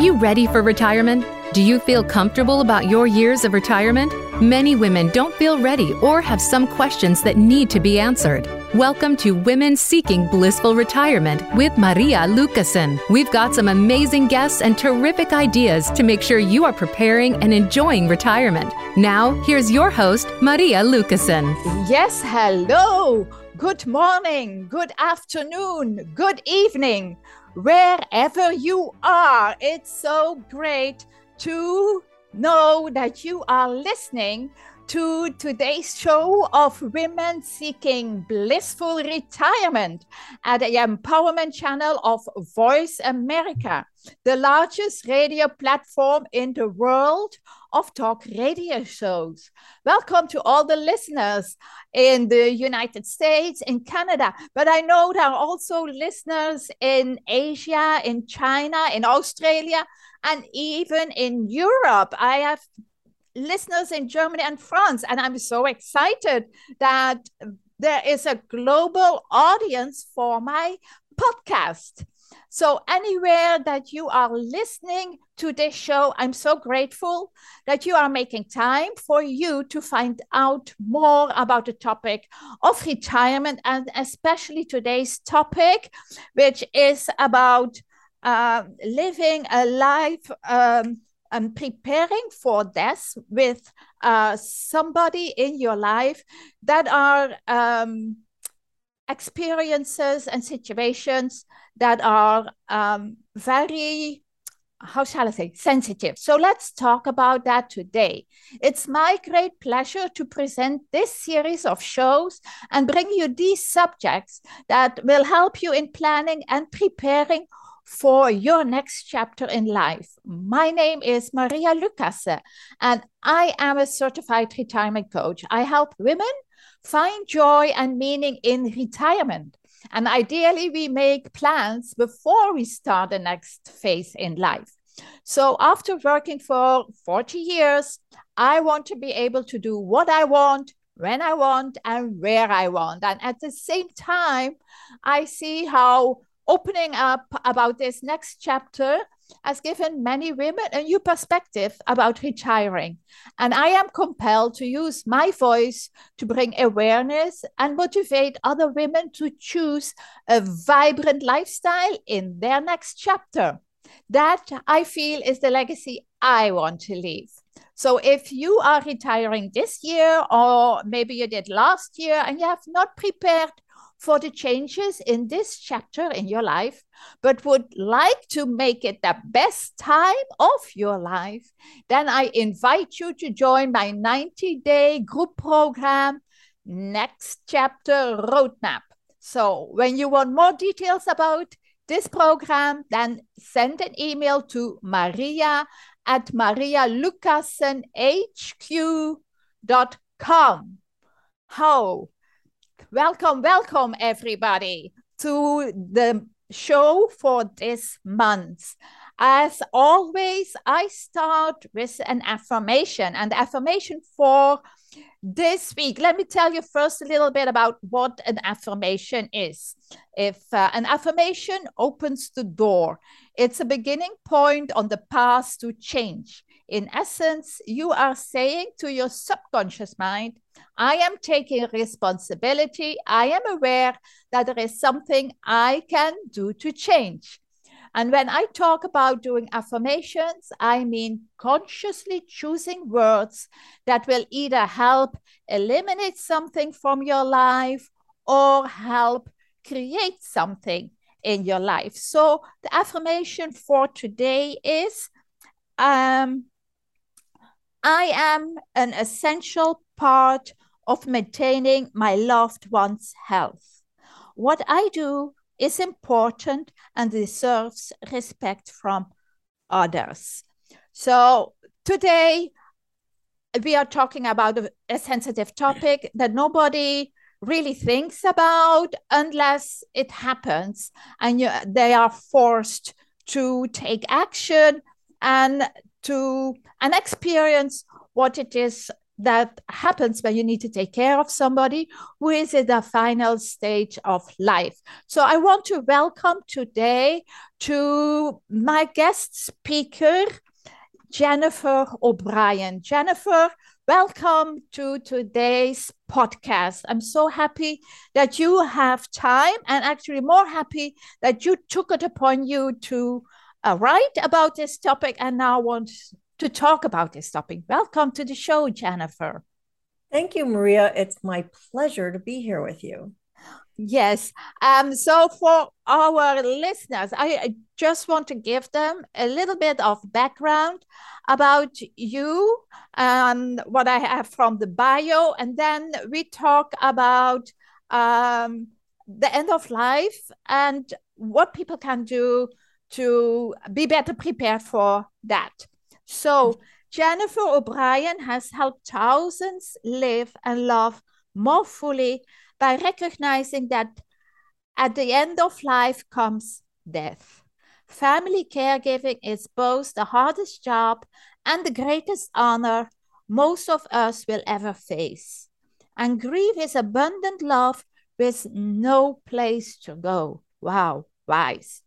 you ready for retirement? Do you feel comfortable about your years of retirement? Many women don't feel ready or have some questions that need to be answered. Welcome to Women Seeking Blissful Retirement with Maria Lucassen. We've got some amazing guests and terrific ideas to make sure you are preparing and enjoying retirement. Now, here's your host, Maria Lucassen. Yes, hello. Good morning, good afternoon, good evening, wherever you are. It's so great to know that you are listening to today's show of Women Seeking Blissful Retirement at the Empowerment Channel of Voice America, the largest radio platform in the world of talk radio shows. Welcome to all the listeners in the United States, in Canada, but I know there are also listeners in Asia, in China, in Australia, and even in Europe. I have listeners in Germany and France, and I'm so excited that there is a global audience for my podcast. So anywhere that you are listening to this show, I'm so grateful that you are making time for you to find out more about the topic of retirement, and especially today's topic, which is about living a life and preparing for death with somebody in your life that are experiences and situations that are very, how shall I say, sensitive. So let's talk about that today. It's my great pleasure to present this series of shows and bring you these subjects that will help you in planning and preparing for your next chapter in life. My name is Maria Lucassen, and I am a certified retirement coach. I help women find joy and meaning in retirement. And ideally, we make plans before we start the next phase in life. So after working for 40 years, I want to be able to do what I want, when I want, and where I want. And at the same time, I see how opening up about this next chapter has given many women a new perspective about retiring. And I am compelled to use my voice to bring awareness and motivate other women to choose a vibrant lifestyle in their next chapter. That, I feel, is the legacy I want to leave. So if you are retiring this year, or maybe you did last year and you have not prepared for the changes in this chapter in your life, but would like to make it the best time of your life, then I invite you to join my 90-day group program, Next Chapter Roadmap. So when you want more details about this program, then send an email to maria@marialucassenhq.com. Welcome, everybody, to the show for this month. As always, I start with an affirmation, and the affirmation for this week. Let me tell you first a little bit about what an affirmation is. If an affirmation opens the door, it's a beginning point on the path to change. In essence, you are saying to your subconscious mind, I am taking responsibility. I am aware that there is something I can do to change. And when I talk about doing affirmations, I mean consciously choosing words that will either help eliminate something from your life or help create something in your life. So the affirmation for today is, I am an essential part of maintaining my loved one's health. What I do is important and deserves respect from others. So today we are talking about a sensitive topic that nobody really thinks about unless it happens and they are forced to take action and experience what it is that happens when you need to take care of somebody who is at the final stage of life. So I want to welcome today to my guest speaker, Jennifer O'Brien. Jennifer, welcome to today's podcast. I'm so happy that you have time, and actually more happy that you took it upon you to write about this topic and now want to talk about this topic. Welcome to the show, Jennifer. Thank you, Maria. It's my pleasure to be here with you. Yes. So for our listeners, I just want to give them a little bit of background about you and what I have from the bio. And then we talk about the end of life and what people can do to be better prepared for that. So Jennifer O'Brien has helped thousands live and love more fully by recognizing that at the end of life comes death. Family caregiving is both the hardest job and the greatest honor most of us will ever face. And grief is abundant love with no place to go. Wow, wise.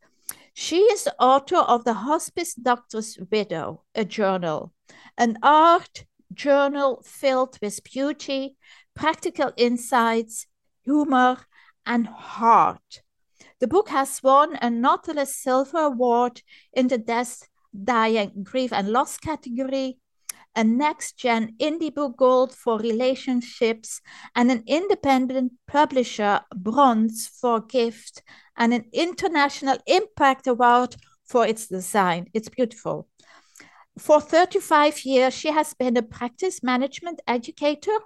She is the author of The Hospice Doctor's Widow, a journal, an art journal filled with beauty, practical insights, humor, and heart. The book has won a Nautilus Silver Award in the Death, Dying, Grief, and Loss category, a next-gen Indie Book Gold for relationships, and an independent publisher bronze for gift, and an international impact award for its design. It's beautiful. For 35 years, she has been a practice management educator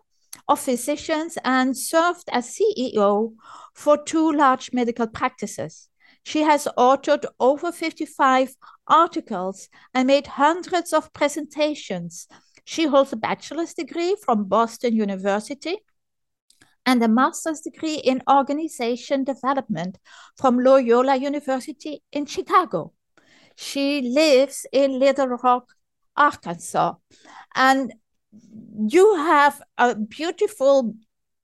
of physicians and served as CEO for two large medical practices. She has authored over 55 articles and made hundreds of presentations. She holds a bachelor's degree from Boston University and a master's degree in organization development from Loyola University in Chicago. She lives in Little Rock, Arkansas. And you have a beautiful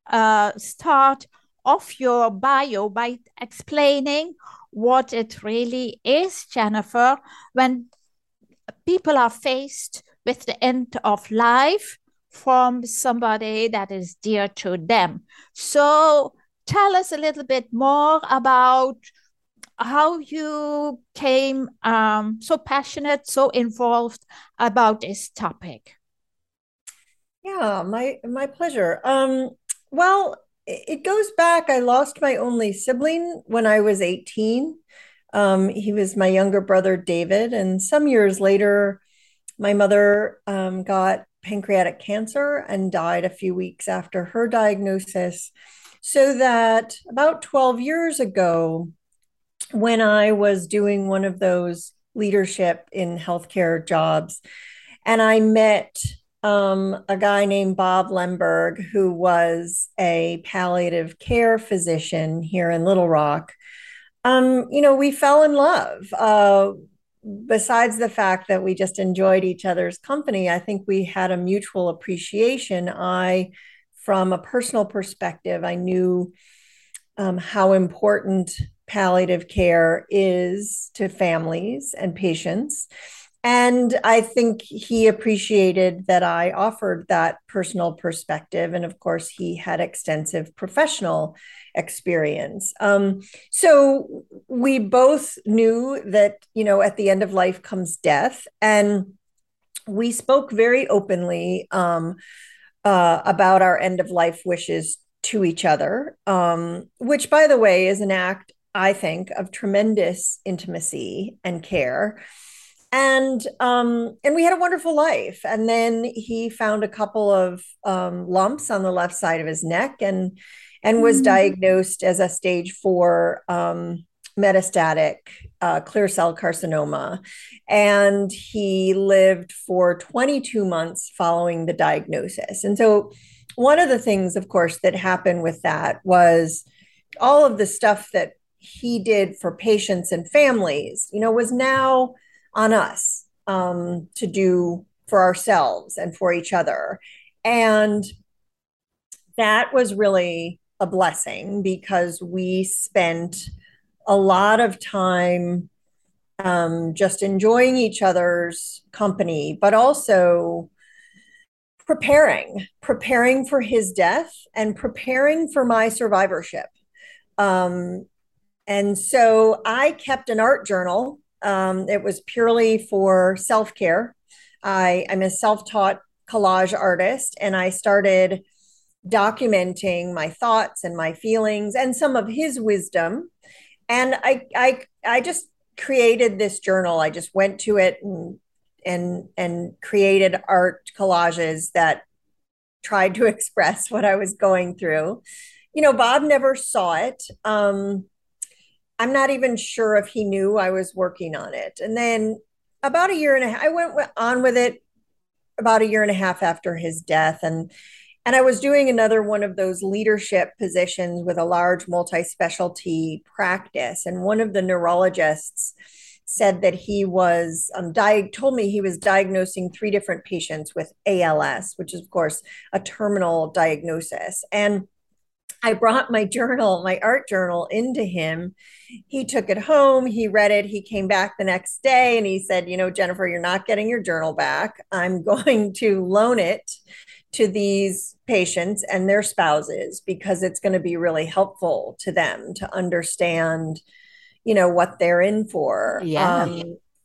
start of your bio by explaining what it really is, Jennifer, when people are faced with the end of life from somebody that is dear to them. So tell us a little bit more about how you came so passionate, so involved about this topic. Yeah, my pleasure. Well, it goes back. I lost my only sibling when I was 18. He was my younger brother, David. And some years later, my mother got pancreatic cancer and died a few weeks after her diagnosis. So that about 12 years ago, when I was doing one of those leadership in healthcare jobs, and I met a guy named Bob Lemberg, who was a palliative care physician here in Little Rock. We fell in love. Besides the fact that we just enjoyed each other's company, I think we had a mutual appreciation. From a personal perspective, I knew how important palliative care is to families and patients. And I think he appreciated that I offered that personal perspective. And of course, he had extensive professional experience. So we both knew that, at the end of life comes death. And we spoke very openly about our end of life wishes to each other, which, by the way, is an act, I think, of tremendous intimacy and care. And we had a wonderful life. And then he found a couple of lumps on the left side of his neck and was diagnosed as a stage 4 metastatic clear cell carcinoma. And he lived for 22 months following the diagnosis. And so one of the things, of course, that happened with that was all of the stuff that he did for patients and families, was now on us to do for ourselves and for each other. And that was really a blessing because we spent a lot of time just enjoying each other's company, but also preparing for his death and preparing for my survivorship. And so I kept an art journal. It was purely for self-care. I'm a self-taught collage artist, and I started documenting my thoughts and my feelings and some of his wisdom. And I just created this journal. I just went to it and created art collages that tried to express what I was going through. You know, Bob never saw it. I'm not even sure if he knew I was working on it. And then about a year and a half, I went on with it about a year and a half after his death. And I was doing another one of those leadership positions with a large multi-specialty practice. And one of the neurologists said that he was, told me he was diagnosing 3 different patients with ALS, which is, of course, a terminal diagnosis. And I brought my journal, my art journal, into him. He took it home. He read it. He came back the next day and he said, you know, Jennifer, you're not getting your journal back. I'm going to loan it to these patients and their spouses because it's going to be really helpful to them to understand, you know, what they're in for,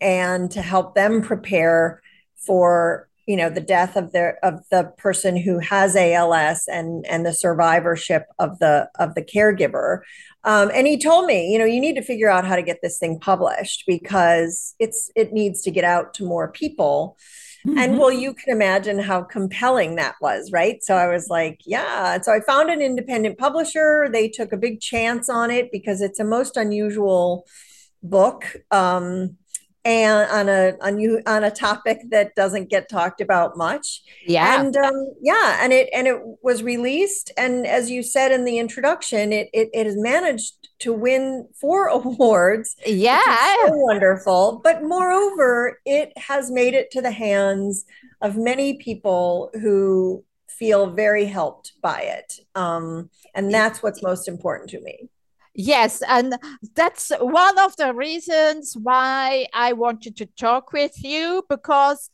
and to help them prepare for, you know, the death of the person who has ALS and the survivorship of the caregiver. And he told me, you know, you need to figure out how to get this thing published because it needs to get out to more people. Mm-hmm. And well, you can imagine how compelling that was, right? So I was like, yeah. And so I found an independent publisher. They took a big chance on it because it's a most unusual book. And on a topic that doesn't get talked about much. Yeah. And it was released. And as you said in the introduction, it has managed to win 4 awards. Yeah. Which is so wonderful. But moreover, it has made it to the hands of many people who feel very helped by it. And that's what's most important to me. Yes, and that's one of the reasons why I wanted to talk with you, because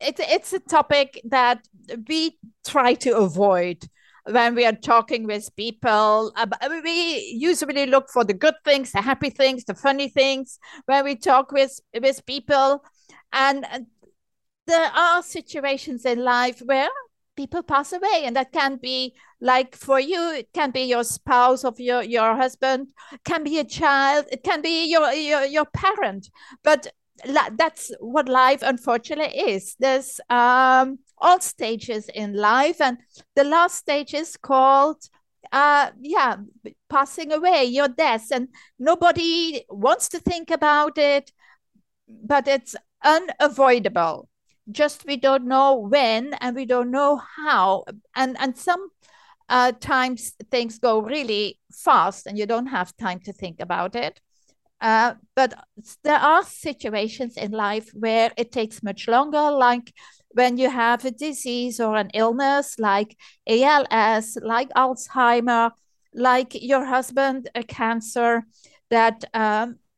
it's a topic that we try to avoid when we are talking with people. We usually look for the good things, the happy things, the funny things when we talk with people. And there are situations in life where people pass away, and that can be, like for you, it can be your spouse or your husband, can be a child, it can be your parent. But that's what life, unfortunately, is. There's all stages in life, and the last stage is called passing away, your death, and nobody wants to think about it, but it's unavoidable. Just we don't know when and we don't know how. And some times things go really fast and you don't have time to think about it. But there are situations in life where it takes much longer, like when you have a disease or an illness like ALS, like Alzheimer, like your husband, a cancer, that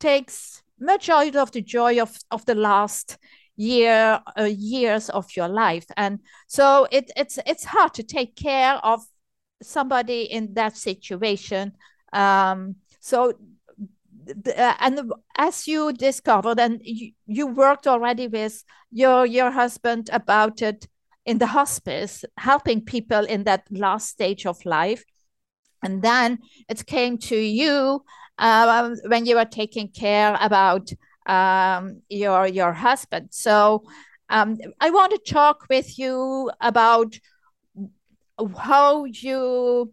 takes much out of the joy of the last years of your life. And so it's hard to take care of somebody in that situation. And as you discovered, and you worked already with your husband about it in the hospice, helping people in that last stage of life. And then it came to you when you were taking care about your husband. So I want to talk with you about how you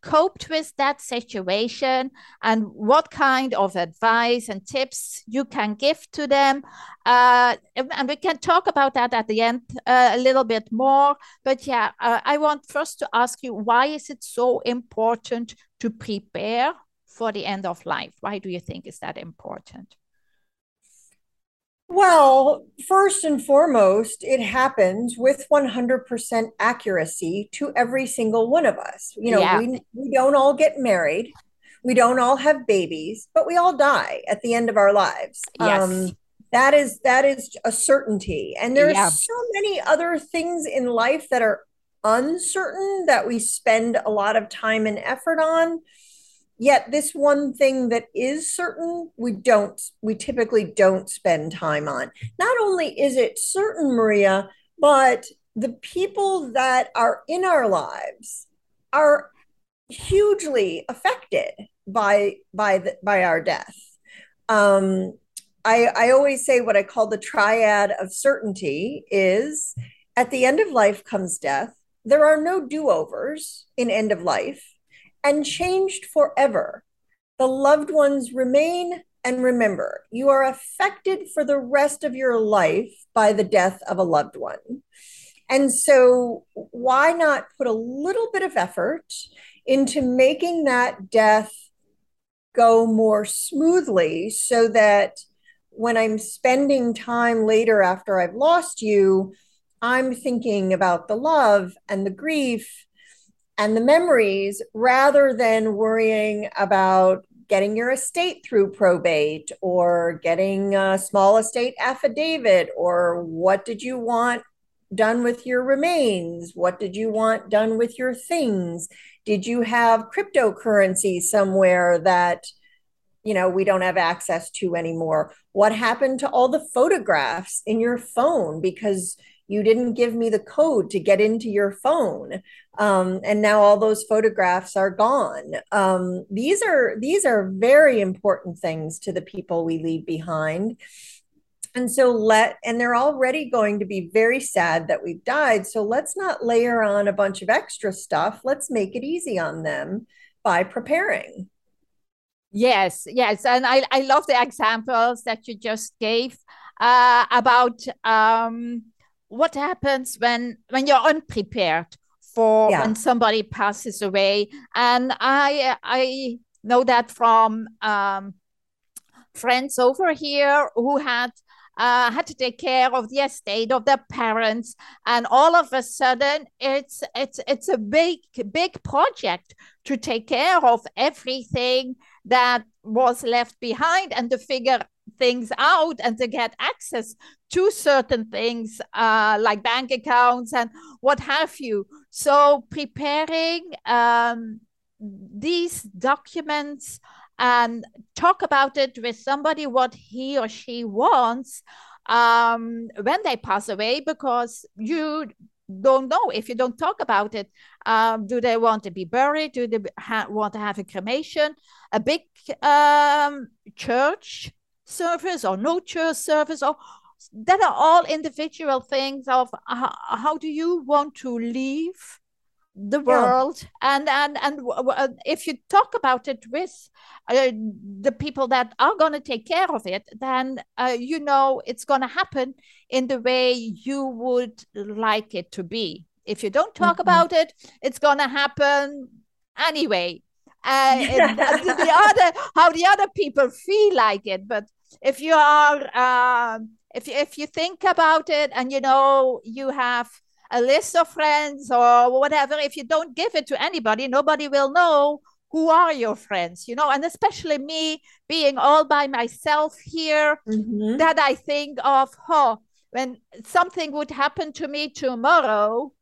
coped with that situation and what kind of advice and tips you can give to them. And we can talk about that at the end a little bit more. But I want first to ask you, why is it so important to prepare for the end of life? Why do you think is that important? Well, first and foremost, it happens with 100% accuracy to every single one of us. You know, we don't all get married. We don't all have babies, but we all die at the end of our lives. Yes. That is a certainty. And there's so many other things in life that are uncertain that we spend a lot of time and effort on. Yet this one thing that is certain, we typically don't spend time on. Not only is it certain, Maria, but the people that are in our lives are hugely affected by our death. I always say what I call the triad of certainty is at the end of life comes death. There are no do-overs in end of life. And changed forever. The loved ones remain and remember. You are affected for the rest of your life by the death of a loved one. And so why not put a little bit of effort into making that death go more smoothly so that when I'm spending time later after I've lost you, I'm thinking about the love and the grief and the memories rather than worrying about getting your estate through probate or getting a small estate affidavit or what did you want done with your remains? What did you want done with your things? Did you have cryptocurrency somewhere that, you know, we don't have access to anymore? What happened to all the photographs in your phone because you didn't give me the code to get into your phone. And now all those photographs are gone. These are very important things to the people we leave behind. And so they're already going to be very sad that we've died. So let's not layer on a bunch of extra stuff. Let's make it easy on them by preparing. Yes. And I love the examples that you just gave about what happens when you're unprepared for when somebody passes away. And I know that from friends over here who had to take care of the estate of their parents, and all of a sudden it's a big project to take care of everything that was left behind and to figure things out and to get access to certain things like bank accounts and what have you. So preparing these documents and talk about it with somebody what he or she wants when they pass away, because you don't know if you don't talk about it. Do they want to be buried? Do they want to have a cremation, a big church service or no church service? Or that are all individual things of how do you want to leave the world? And if you talk about it with the people that are going to take care of it, then you know it's going to happen in the way you would like it to be. If you don't talk about it, it's going to happen anyway. How the other people feel like it. But if you are, if you think about it and, you know, you have a list of friends or whatever, if you don't give it to anybody, nobody will know who are your friends, you know, and especially me being all by myself here, that I think of, when something would happen to me tomorrow,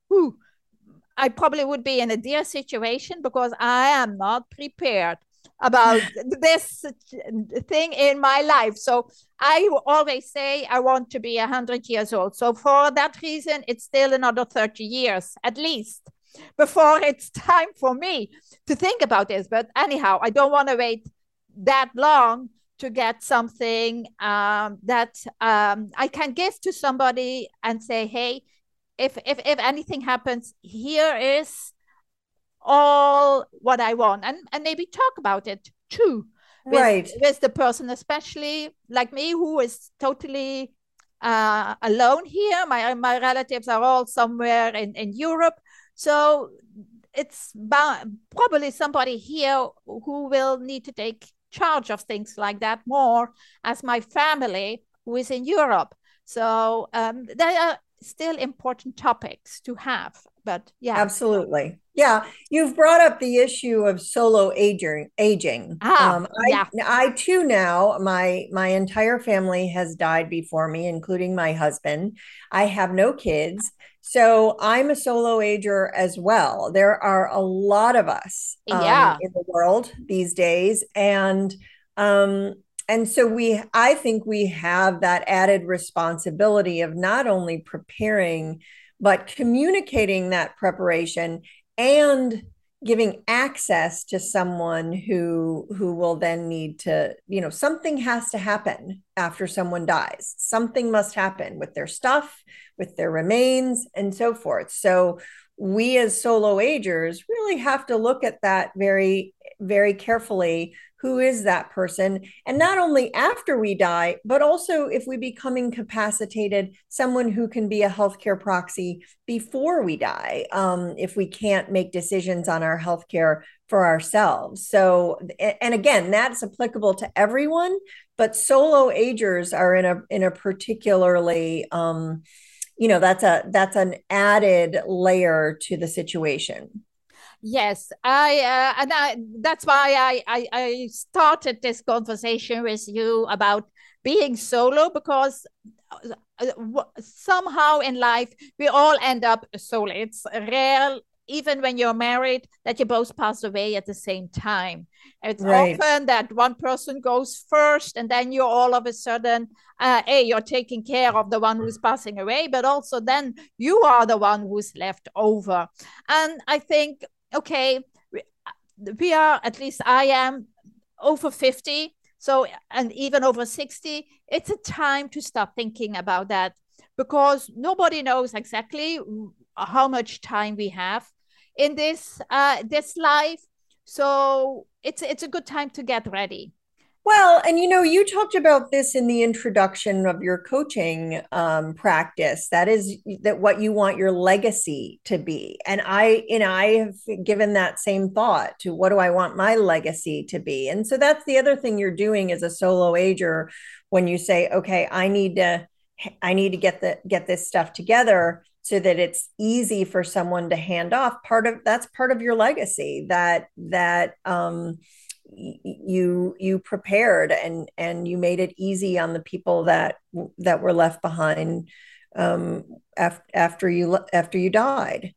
I probably would be in a dire situation because I am not prepared about this thing in my life. So I always say I want to be 100 years old. So for that reason, it's still another 30 years, at least, before it's time for me to think about this. But anyhow, I don't want to wait that long to get something that I can give to somebody and say, hey, if anything happens, here is all what I want, and maybe talk about it too with the person, especially like me who is totally alone here. My relatives are all somewhere in Europe, so it's probably somebody here who will need to take charge of things like that more as my family within Europe. So they are still important topics to have, but yeah. Absolutely. Yeah. You've brought up the issue of solo aging. I too now, my entire family has died before me, including my husband. I have no kids. So I'm a solo ager as well. There are a lot of us in the world these days. And so I think we have that added responsibility of not only preparing, but communicating that preparation and giving access to someone who will then need to, something has to happen after someone dies. Something must happen with their stuff, with their remains, and so forth. So we as solo agers really have to look at that very, very carefully. Who is that person? And not only after we die, but also if we become incapacitated, someone who can be a healthcare proxy before we die, if we can't make decisions on our healthcare for ourselves. So, and again, that's applicable to everyone, but solo agers are in a particularly, that's an added layer to the situation. Yes, that's why I started this conversation with you about being solo, because somehow in life, we all end up solo. It's rare, even when you're married, that you both pass away at the same time. It's often that one person goes first, and then you're all of a sudden, you're taking care of the one who's passing away, but also then you are the one who's left over. And I think, okay, we are, at least I am, over 50. So, and even over 60, it's a time to start thinking about that, because nobody knows exactly how much time we have in this life. So it's a good time to get ready. Well, and you talked about this in the introduction of your coaching practice. That is that what you want your legacy to be. And I have given that same thought to what do I want my legacy to be? And so that's the other thing you're doing as a solo ager when you say, okay, I need to get this stuff together so that it's easy for someone to hand off. That's part of your legacy that you prepared and you made it easy on the people that were left behind after you died.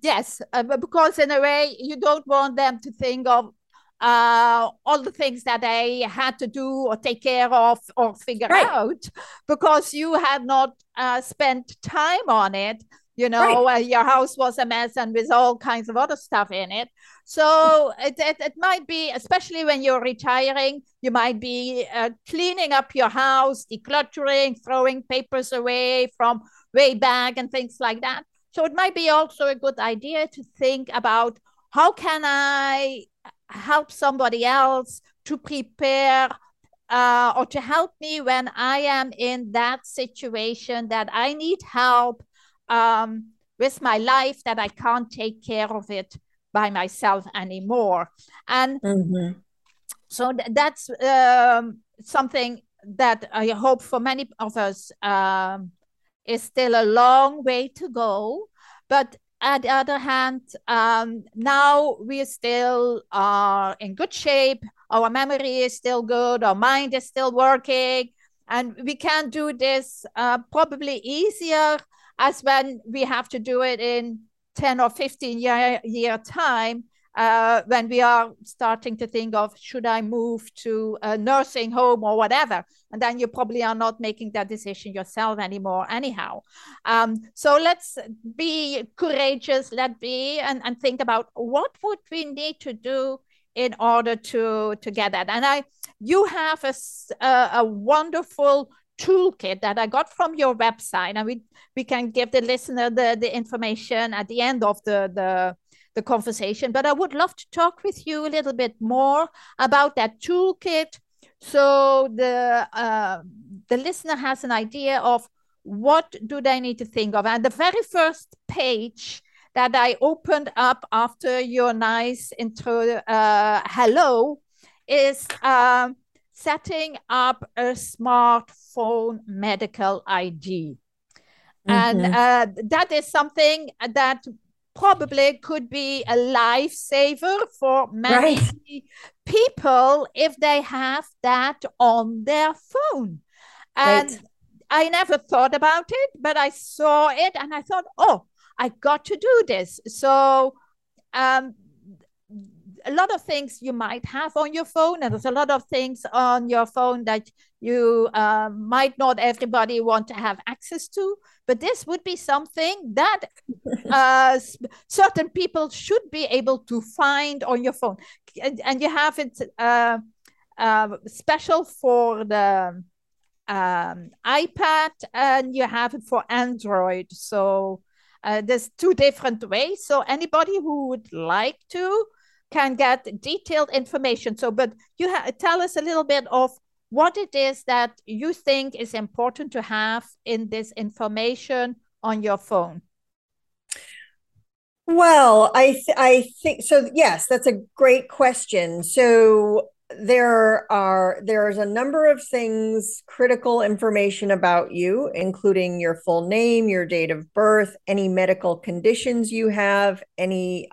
Yes, because in a way you don't want them to think of all the things that I had to do or take care of or figure out, because you had not spent time on it. Your house was a mess and with all kinds of other stuff in it. So it might be, especially when you're retiring, you might be cleaning up your house, decluttering, throwing papers away from way back and things like that. So it might be also a good idea to think about how can I help somebody else to prepare or to help me when I am in that situation that I need help with my life, that I can't take care of it by myself anymore. And so that's something that I hope for many of us is still a long way to go. But on the other hand, now we still are in good shape. Our memory is still good. Our mind is still working. And we can do this probably easier as when we have to do it in 10 or 15 year time, when we are starting to think of, should I move to a nursing home or whatever? And then you probably are not making that decision yourself anymore anyhow. So let's be courageous, and think about what would we need to do in order to get that. And you have a wonderful toolkit that I got from your website, and we can give the listener the information at the end of the conversation. But I would love to talk with you a little bit more about that toolkit, so the listener has an idea of what do they need to think of. And the very first page that I opened up after your nice intro, hello, is setting up a smartphone medical ID. Mm-hmm. And that is something that probably could be a lifesaver for many people if they have that on their phone. And I never thought about it, but I saw it and I thought, oh, I got to do this. So a lot of things you might have on your phone, and there's a lot of things on your phone that you might not everybody want to have access to, but this would be something that certain people should be able to find on your phone. And you have it special for the iPad, and you have it for Android. So there's two different ways. So anybody who would like to can get detailed information. So, but you tell us a little bit of what it is that you think is important to have in this information on your phone. Well, I think so. Yes, that's a great question. So there's a number of things, critical information about you, including your full name, your date of birth, any medical conditions you have, any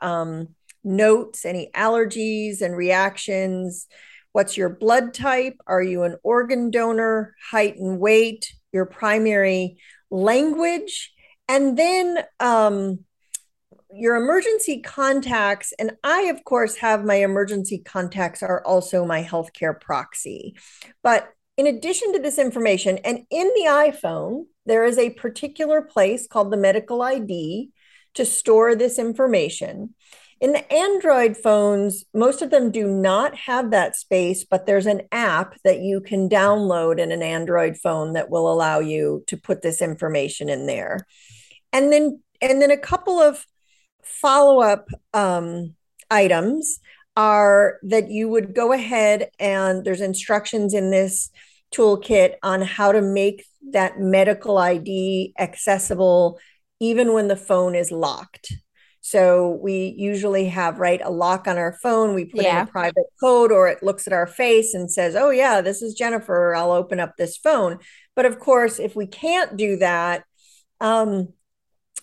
notes, any allergies and reactions. What's your blood type? Are you an organ donor? Height and weight, your primary language, and then your emergency contacts. And I, of course, have my emergency contacts are also my healthcare proxy. But in addition to this information, and in the iPhone, there is a particular place called the medical ID to store this information. In the Android phones, most of them do not have that space, but there's an app that you can download in an Android phone that will allow you to put this information in there. And then a couple of follow-up items are that you would go ahead and there's instructions in this toolkit on how to make that medical ID accessible even when the phone is locked. So we usually have, a lock on our phone. We put in a private code, or it looks at our face and says, oh yeah, this is Jennifer, I'll open up this phone. But of course, if we can't do that, if an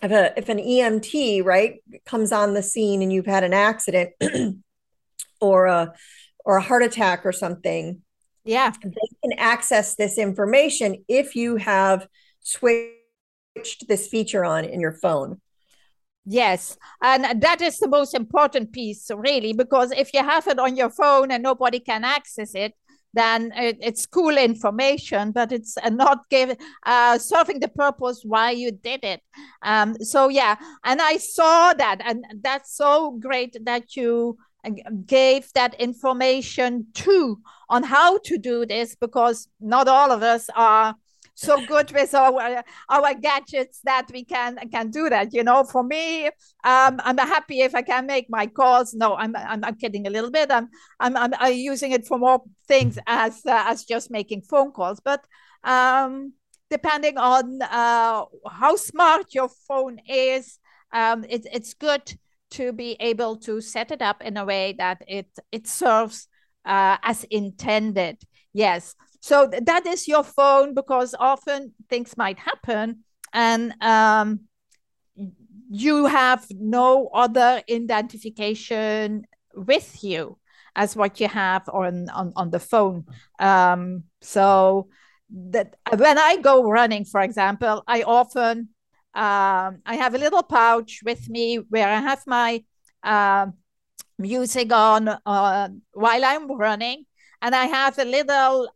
EMT, comes on the scene and you've had an accident or a heart attack or something, they can access this information if you have switched this feature on in your phone. Yes, and that is the most important piece, really, because if you have it on your phone and nobody can access it, then it's cool information, but it's not serving the purpose why you did it. And I saw that, and that's so great that you gave that information too on how to do this, because not all of us are so good with our gadgets that we can do that. For me, I'm happy if I can make my calls. No, I'm kidding a little bit. I'm using it for more things as just making phone calls. But depending on how smart your phone is, it's good to be able to set it up in a way that it serves as intended. Yes. So that is your phone, because often things might happen and you have no other identification with you as what you have on the phone. So that when I go running, for example, I often I have a little pouch with me where I have my music on while I'm running. And I have a little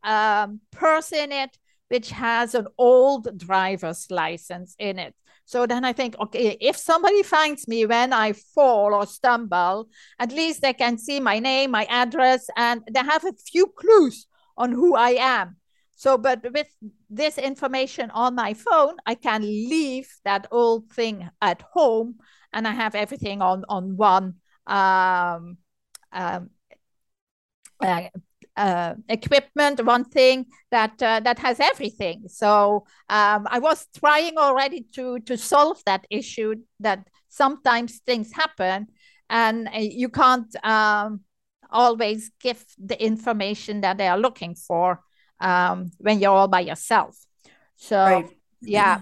purse in it, which has an old driver's license in it. So then I think, okay, if somebody finds me when I fall or stumble, at least they can see my name, my address, and they have a few clues on who I am. So, but with this information on my phone, I can leave that old thing at home, and I have everything on one equipment, one thing that has everything. So I was trying already to solve that issue, that sometimes things happen and you can't always give the information that they are looking for when you're all by yourself. So, right. Yeah.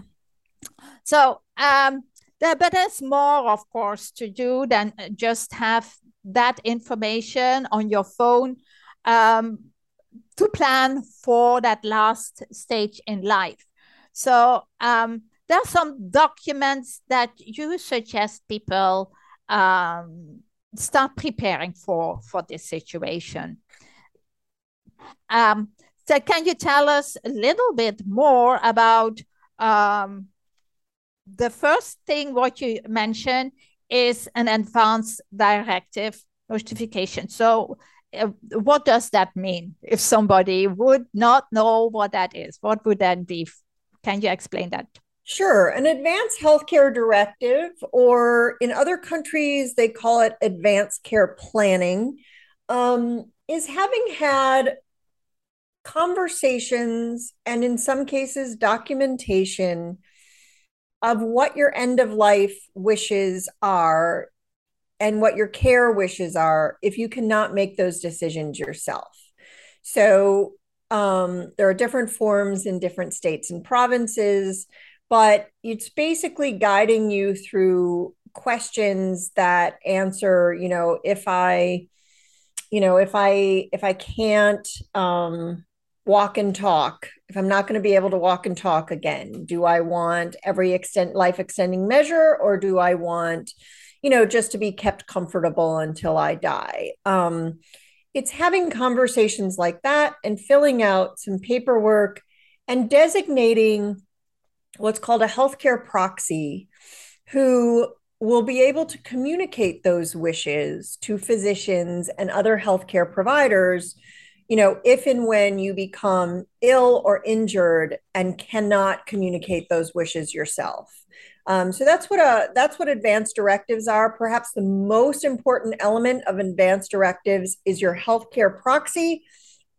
So, but there's more, of course, to do than just have that information on your phone to plan for that last stage in life. So there are some documents that you suggest people start preparing for this situation. So can you tell us a little bit more about the first thing what you mentioned is an advance directive notification. So what does that mean? If somebody would not know what that is, what would that be? Can you explain that? Sure. An advanced healthcare directive, or in other countries, they call it advanced care planning, is having had conversations and in some cases documentation of what your end of life wishes are and what your care wishes are if you cannot make those decisions yourself. So there are different forms in different states and provinces, but it's basically guiding you through questions that answer, you know, if I can't walk and talk, if I'm not going to be able to walk and talk again, do I want every life extending measure, or do I want, you know, just to be kept comfortable until I die? It's having conversations like that and filling out some paperwork and designating what's called a healthcare proxy who will be able to communicate those wishes to physicians and other healthcare providers, you know, if and when you become ill or injured and cannot communicate those wishes yourself. So that's what advanced directives are. Perhaps the most important element of advanced directives is your healthcare proxy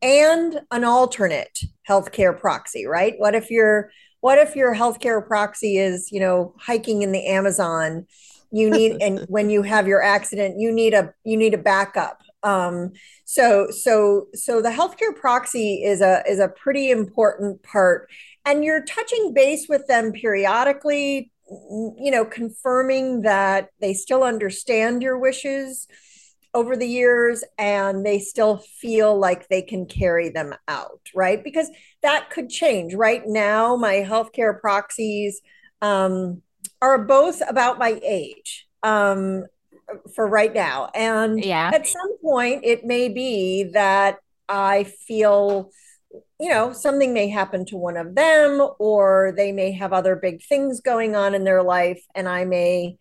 and an alternate healthcare proxy, right? What if your healthcare proxy is, you know, hiking in the Amazon? You need, and when you have your accident, you need a backup. So the healthcare proxy is a pretty important part, and you're touching base with them periodically, you know, confirming that they still understand your wishes over the years and they still feel like they can carry them out, right? Because that could change. Right now, my healthcare proxies are both about my age for right now. And yeah. At some point, it may be that I feel, you know, something may happen to one of them, or they may have other big things going on in their life, and I may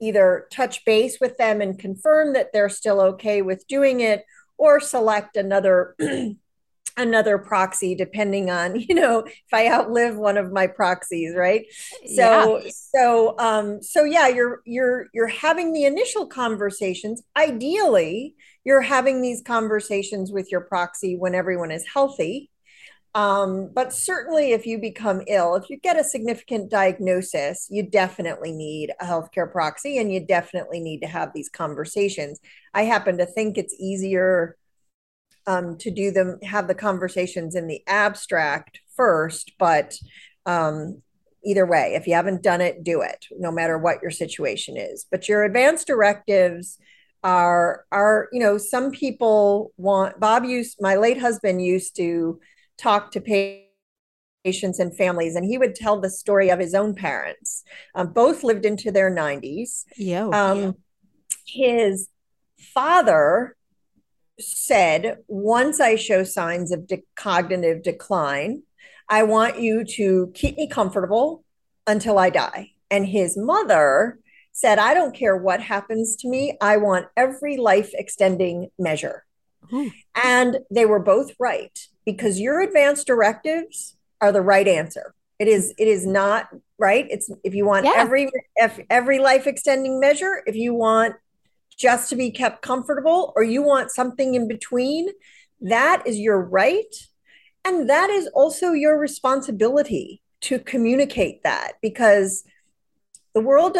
either touch base with them and confirm that they're still okay with doing it, or select another proxy, depending on, you know, if I outlive one of my proxies, right? So, yeah. So yeah, you're having the initial conversations. Ideally, you're having these conversations with your proxy when everyone is healthy. But certainly if you become ill, if you get a significant diagnosis, you definitely need a healthcare proxy and you definitely need to have these conversations. I happen to think it's easier to do them, have the conversations in the abstract first, but either way, if you haven't done it, do it, no matter what your situation is. But your advanced directives are, you know, some people want, my late husband used to talk to patients and families, and he would tell the story of his own parents. Both lived into their 90s. Yeah. His father said, once I show signs of cognitive decline, I want you to keep me comfortable until I die. And his mother said, I don't care what happens to me. I want every life extending measure. And they were both right, because your advanced directives are the right answer. It is not right. It's if you want every life extending measure, if you want just to be kept comfortable, or you want something in between, that is your right. And that is also your responsibility to communicate that, because the world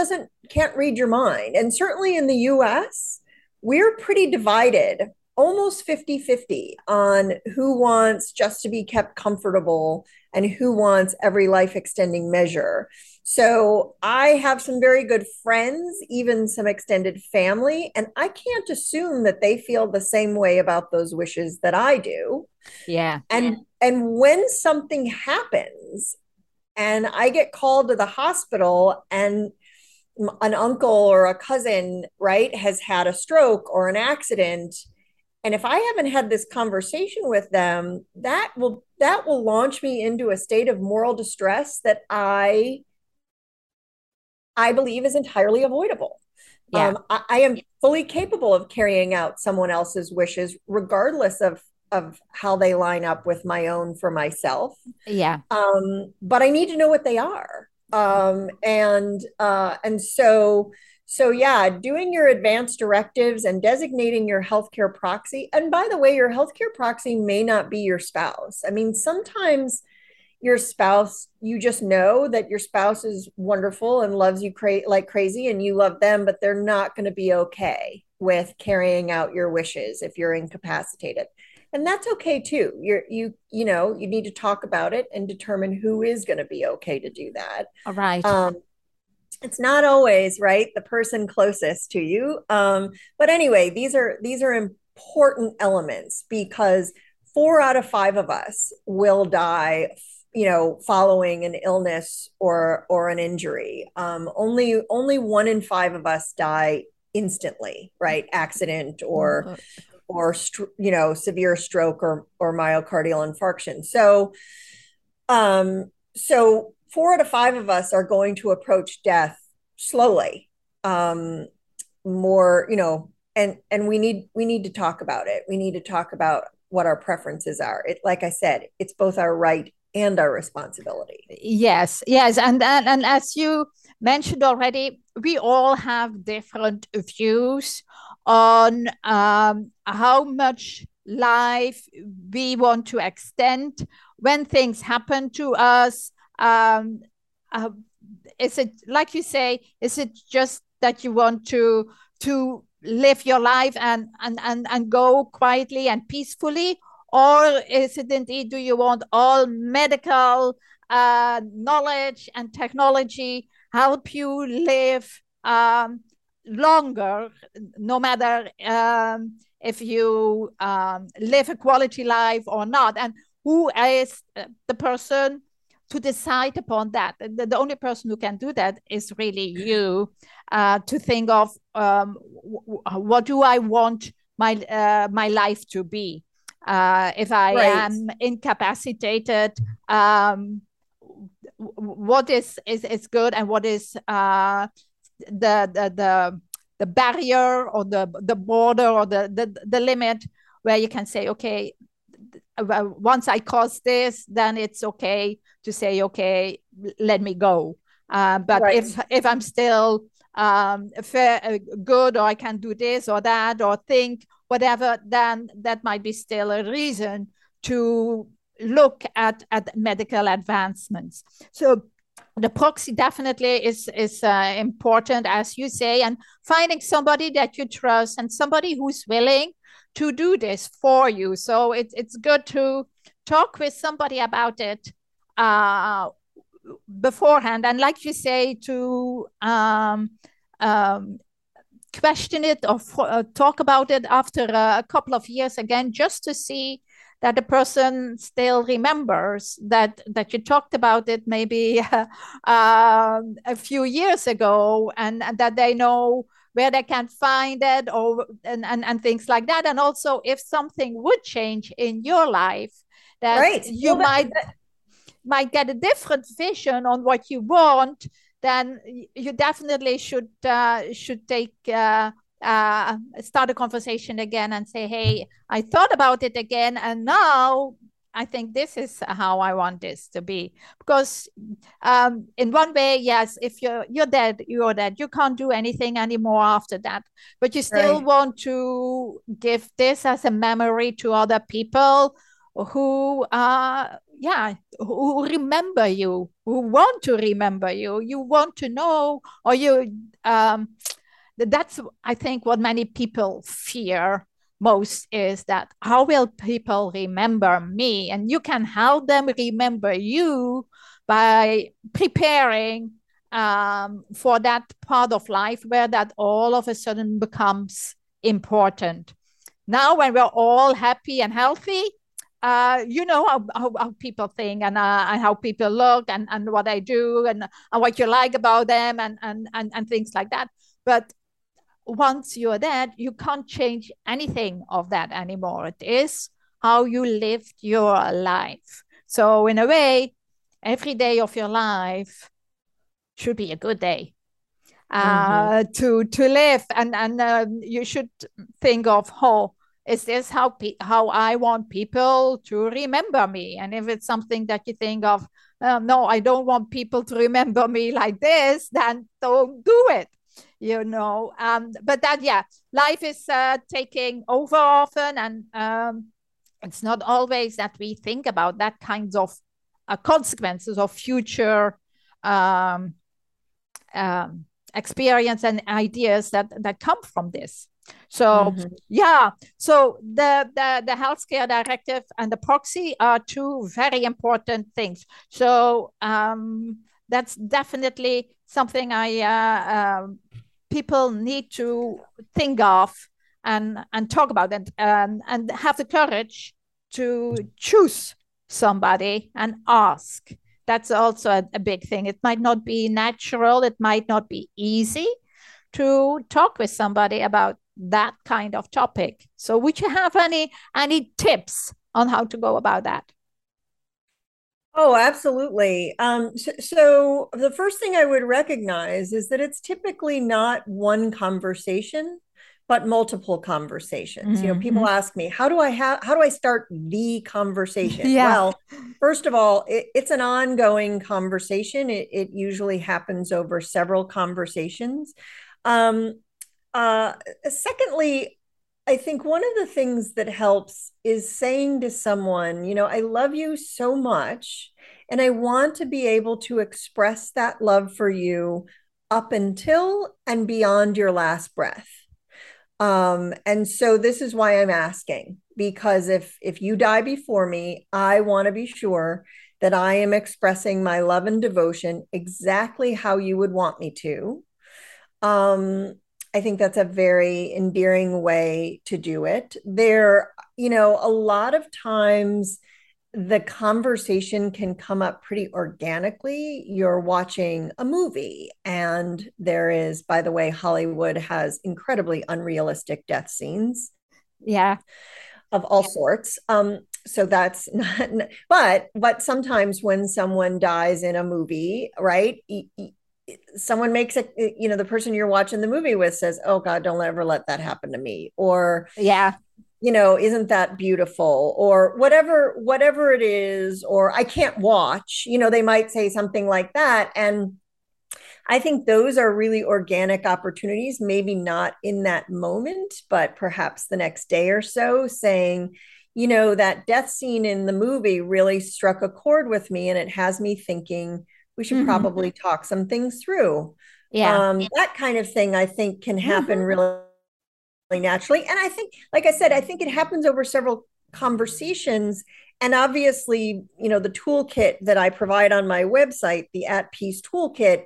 can't read your mind. And certainly in the US, we're pretty divided, almost 50-50 on who wants just to be kept comfortable and who wants every life-extending measure. So I have some very good friends, even some extended family, and I can't assume that they feel the same way about those wishes that I do. Yeah. And when something happens and I get called to the hospital and an uncle or a cousin, right, has had a stroke or an accident, and if I haven't had this conversation with them, that will launch me into a state of moral distress that I believe is entirely avoidable. Yeah. I am fully capable of carrying out someone else's wishes, regardless of how they line up with my own for myself. Yeah. But I need to know what they are. So yeah, doing your advance directives and designating your healthcare proxy. And by the way, your healthcare proxy may not be your spouse. I mean, sometimes your spouse, you just know that your spouse is wonderful and loves you like crazy and you love them, but they're not going to be okay with carrying out your wishes if you're incapacitated. And that's okay too. You need to talk about it and determine who is going to be okay to do that. All right. It's not always right, the person closest to you. But anyway, these are important elements because 4 out of 5 of us will die, following an illness or an injury. Only 1 in 5 of us die instantly, right? Accident or severe stroke or myocardial infarction. So 4 out of 5 of us are going to approach death slowly, and we need to talk about it. We need to talk about what our preferences are. It, like I said, it's both our right and our responsibility. Yes. And as you mentioned already, we all have different views on how much life we want to extend when things happen to us. Is it, like you say, is it just that you want to live your life and go quietly and peacefully? Or is it indeed, do you want all medical knowledge and technology help you live longer, no matter if you live a quality life or not? And who is the person to decide upon that? The only person who can do that is really you, to think of what do I want my life to be? If I am incapacitated, what is good and what is the barrier or the border or the limit where you can say, okay, once I cause this, then it's okay to say, okay, let me go. If I'm still good, or I can do this or that, or think whatever, then that might be still a reason to look at medical advancements. So the proxy definitely is important, as you say, and finding somebody that you trust and somebody who's willing to do this for you. So it's good to talk with somebody about it beforehand. And like you say, to question it or talk about it after a couple of years again, just to see that the person still remembers that you talked about it maybe a few years ago, and that they know where they can find it, or and things like that. And also, if something would change in your life, that you might get a different vision on what you want, then you definitely should start a conversation again and say, hey, I thought about it again, and now I think this is how I want this to be. Because in one way, yes, if you're dead, you're dead. You can't do anything anymore after that. But you still want to give this as a memory to other people who remember you, who want to remember you. You want to know, or you That's, I think, what many people fear most, is that how will people remember me? And you can help them remember you by preparing for that part of life where that all of a sudden becomes important. Now, when we're all happy and healthy, you know how people think and how people look and what I do and what you like about them and things like that. But once you're dead, you can't change anything of that anymore. It is how you lived your life. So in a way, every day of your life should be a good day to live. And you should think of, oh, is this how I want people to remember me? And if it's something that you think of, no, I don't want people to remember me like this, then don't do it, you know. But that, yeah, life is taking over often. And it's not always that we think about that kinds of consequences of future experience and ideas that come from this. So, yeah, so the healthcare directive and the proxy are two very important things. So that's definitely something people need to think of and talk about and have the courage to choose somebody and ask. That's also a big thing. It might not be natural. It might not be easy to talk with somebody about that kind of topic. So would you have any tips on how to go about that? Oh, absolutely. So the first thing I would recognize is that it's typically not one conversation, but multiple conversations. You know, people ask me, how do I start the conversation? Yeah. Well, first of all, it's an ongoing conversation. It usually happens over several conversations. Secondly, I think one of the things that helps is saying to someone, you know, I love you so much, and I want to be able to express that love for you up until and beyond your last breath. And so this is why I'm asking, because if you die before me, I want to be sure that I am expressing my love and devotion exactly how you would want me to. I think that's a very endearing way to do it. There, you know, a lot of times the conversation can come up pretty organically. You're watching a movie, and there is, by the way, Hollywood has incredibly unrealistic death scenes. Yeah. Of all sorts. So that's not, but sometimes when someone dies in a movie, right? Someone makes a, you know, the person you're watching the movie with says, oh God, don't ever let that happen to me. Or, yeah, you know, isn't that beautiful, or whatever it is, or I can't watch, you know, they might say something like that. And I think those are really organic opportunities, maybe not in that moment, but perhaps the next day or so, saying, you know, that death scene in the movie really struck a chord with me, and it has me thinking, we should probably talk some things through. Yeah. That kind of thing, I think, can happen really naturally. And I think, like I said, I think it happens over several conversations. And obviously, you know, the toolkit that I provide on my website, the At Peace Toolkit,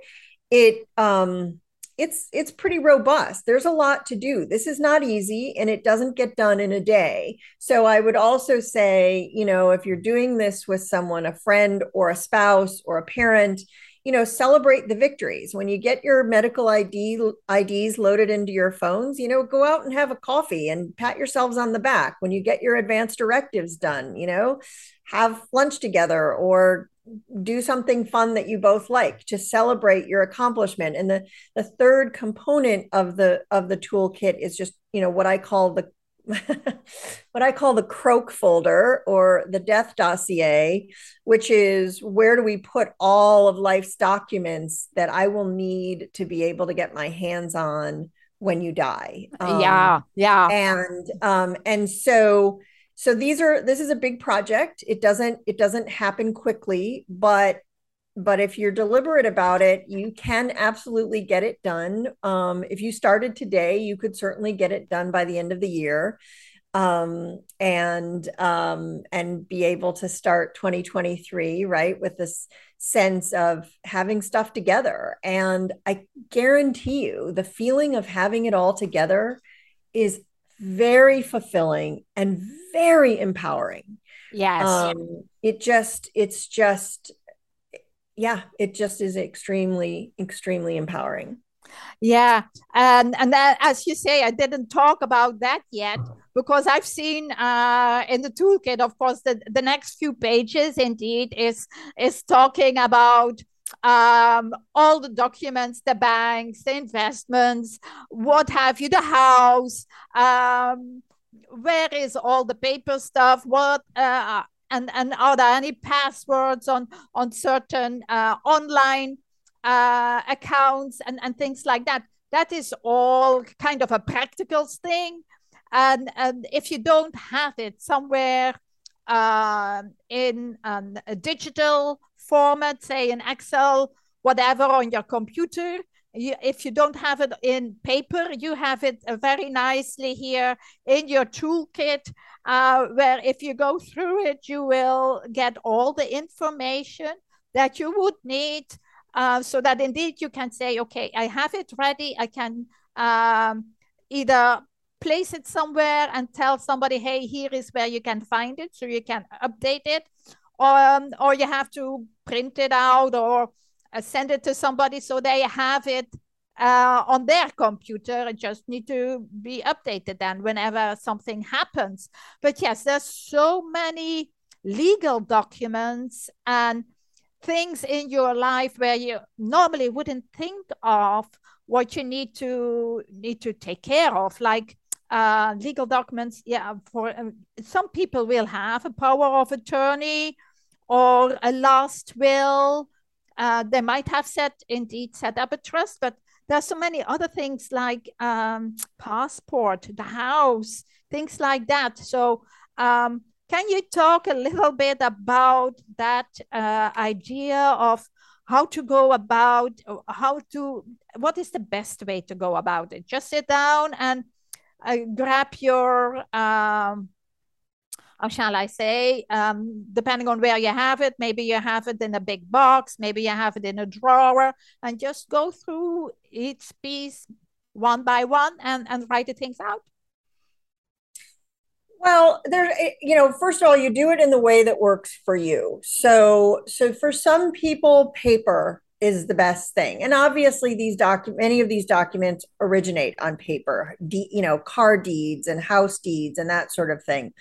it's pretty robust. There's a lot to do. This is not easy, and it doesn't get done in a day. So I would also say, you know, if you're doing this with someone, a friend or a spouse or a parent, you know, celebrate the victories. When you get your medical IDs loaded into your phones, you know, go out and have a coffee and pat yourselves on the back. When you get your advance directives done, you know, have lunch together or do something fun that you both like to celebrate your accomplishment. And the third component of the toolkit is just, you know, what I call the croak folder or the death dossier, which is where do we put all of life's documents that I will need to be able to get my hands on when you die. Yeah. And so. So this is a big project. It doesn't happen quickly, but But if you're deliberate about it, you can absolutely get it done. If you started today, you could certainly get it done by the end of the year, and be able to start 2023, right, with this sense of having stuff together. And I guarantee you, the feeling of having it all together is very fulfilling and very empowering. Yes. It just is extremely, extremely empowering. Yeah. And that, as you say, I didn't talk about that yet, because I've seen in the toolkit, of course, the next few pages indeed is talking about all the documents, the banks, the investments, what have you, the house, where is all the paper stuff, what and are there any passwords on certain online accounts and things like that. That is all kind of a practical thing. And if you don't have it somewhere in a digital format, say in Excel, whatever, on your computer, if you don't have it in paper, you have it very nicely here in your toolkit, where if you go through it, you will get all the information that you would need, so that indeed you can say, okay, I have it ready. I can either place it somewhere and tell somebody, hey, here is where you can find it, so you can update it, or you have to print it out or send it to somebody so they have it on their computer. It just need to be updated then whenever something happens. But yes, there's so many legal documents and things in your life where you normally wouldn't think of what you need to take care of, like legal documents. Yeah, for some people will have a power of attorney or a last will. They might have set up a trust, but there's so many other things like passport, the house, things like that. So can you talk a little bit about that idea of what is the best way to go about it? Just sit down and grab your, or shall I say, depending on where you have it, maybe you have it in a big box, maybe you have it in a drawer, and just go through each piece one by one and write the things out. Well, first of all, you do it in the way that works for you. So for some people, paper is the best thing. And obviously many of these documents originate on paper, car deeds and house deeds and that sort of thing.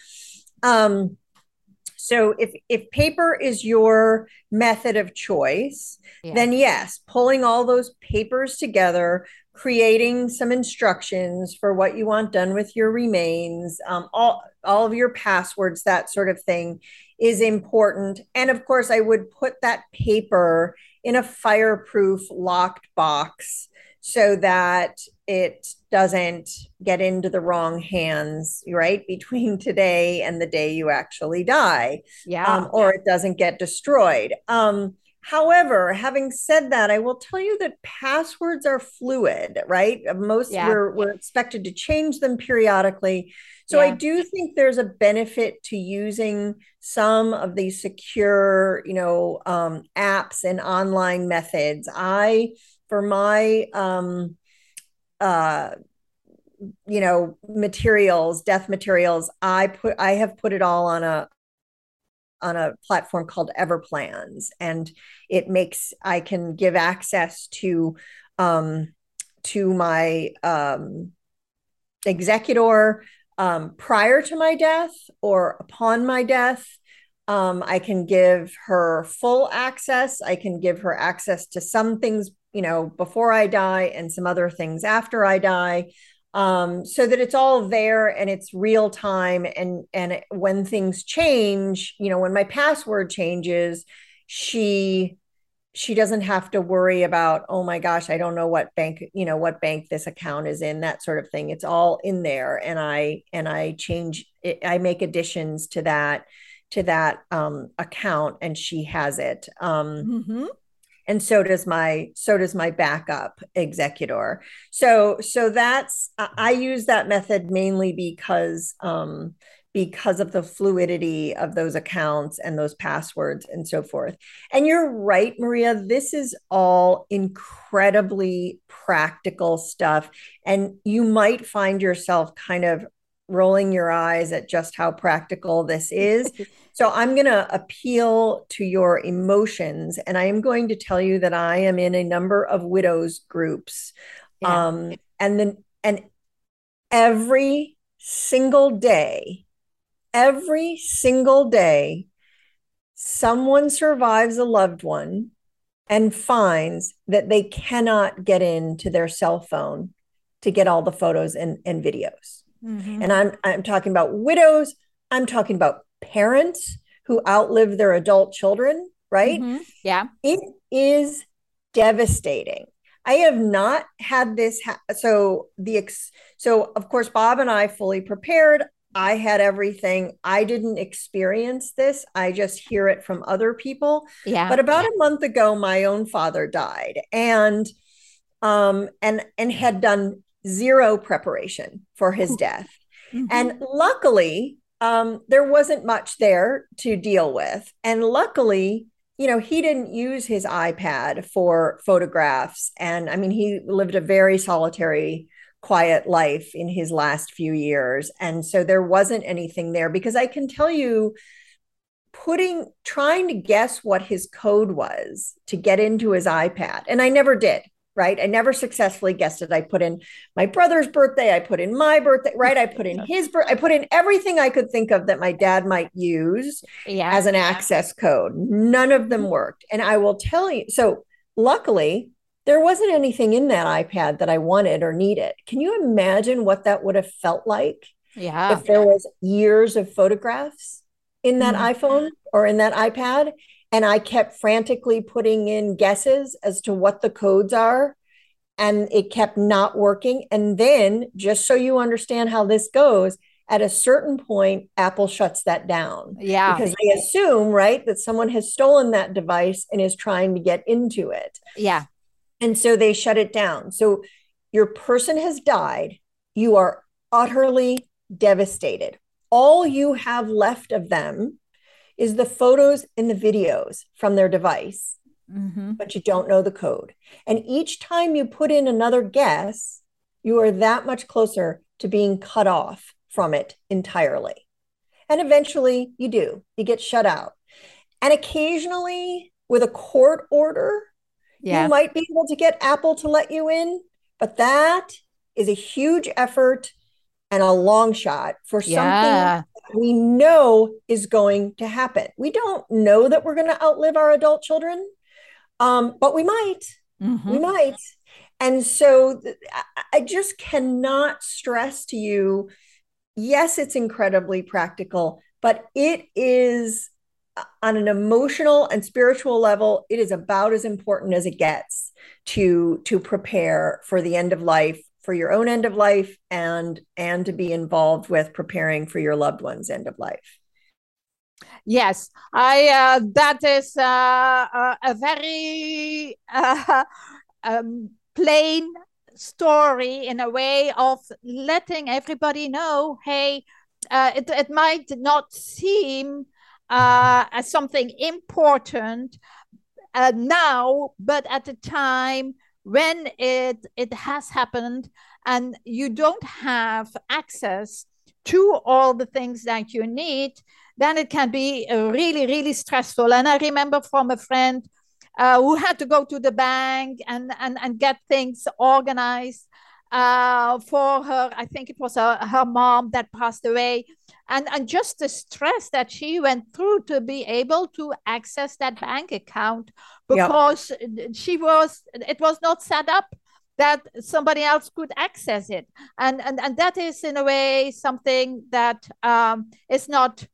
So if paper is your method of choice, then yes, pulling all those papers together, creating some instructions for what you want done with your remains, all of your passwords, that sort of thing is important. And of course, I would put that paper in a fireproof locked box so that it doesn't get into the wrong hands, right, between today and the day you actually die, or it doesn't get destroyed. However, having said that, I will tell you that passwords are fluid, right? We're expected to change them periodically. So I do think there's a benefit to using some of these secure, apps and online methods. For my materials, death materials, I have put it all on a platform called Everplans, and I can give access to my executor prior to my death or upon my death. I can give her full access. I can give her access to some things, before I die and some other things after I die, so that it's all there and it's real time. And when things change, when my password changes, she doesn't have to worry about, oh my gosh, I don't know what bank this account is in, that sort of thing. It's all in there. And I change it. I make additions to that account, and she has it. and so does my backup executor. So that's, I use that method mainly because of the fluidity of those accounts and those passwords and so forth. And you're right, Maria, this is all incredibly practical stuff. And you might find yourself kind of rolling your eyes at just how practical this is. So I'm going to appeal to your emotions. And I am going to tell you that I am in a number of widows groups. Yeah. And every single day, someone survives a loved one and finds that they cannot get into their cell phone to get all the photos and videos. Mm-hmm. And I'm talking about widows. I'm talking about parents who outlive their adult children, right? Mm-hmm. Yeah. It is devastating. I have not had this. So of course, Bob and I fully prepared. I had everything. I didn't experience this. I just hear it from other people. Yeah. But about a month ago, my own father died, and had done zero preparation for his death. Mm-hmm. And luckily, there wasn't much there to deal with. And luckily, you know, he didn't use his iPad for photographs. And I mean, he lived a very solitary, quiet life in his last few years. And so there wasn't anything there, because I can tell you, trying to guess what his code was to get into his iPad. And I never did, right? I never successfully guessed it. I put in my brother's birthday. I put in my birthday, right? I put in his birthday. I put in everything I could think of that my dad might use as an access code. None of them worked. And I will tell you, so luckily, there wasn't anything in that iPad that I wanted or needed. Can you imagine what that would have felt like if there was years of photographs in that iPhone or in that iPad? And I kept frantically putting in guesses as to what the codes are, and it kept not working. And then, just so you understand how this goes, at a certain point, Apple shuts that down. Yeah. Because they assume, right, that someone has stolen that device and is trying to get into it. Yeah. And so they shut it down. So your person has died. You are utterly devastated. All you have left of them is the photos and the videos from their device, but you don't know the code. And each time you put in another guess, you are that much closer to being cut off from it entirely. And eventually you do. You get shut out. And occasionally, with a court order, you might be able to get Apple to let you in, but that is a huge effort and a long shot for something that we know is going to happen. We don't know that we're going to outlive our adult children, but we might. Mm-hmm. We might. And so I just cannot stress to you, yes, it's incredibly practical, but it is, on an emotional and spiritual level, it is about as important as it gets to prepare for the end of life, for your own end of life, and to be involved with preparing for your loved one's end of life. Yes, that is a very plain story, in a way, of letting everybody know, hey, it might not seem as something important now, but at the time when it has happened and you don't have access to all the things that you need, then it can be really, really stressful. And I remember from a friend who had to go to the bank and get things organized for her. I think it was her mom that passed away, and just the stress that she went through to be able to access that bank account, because it was not set up that somebody else could access it, and that is, in a way, something that is not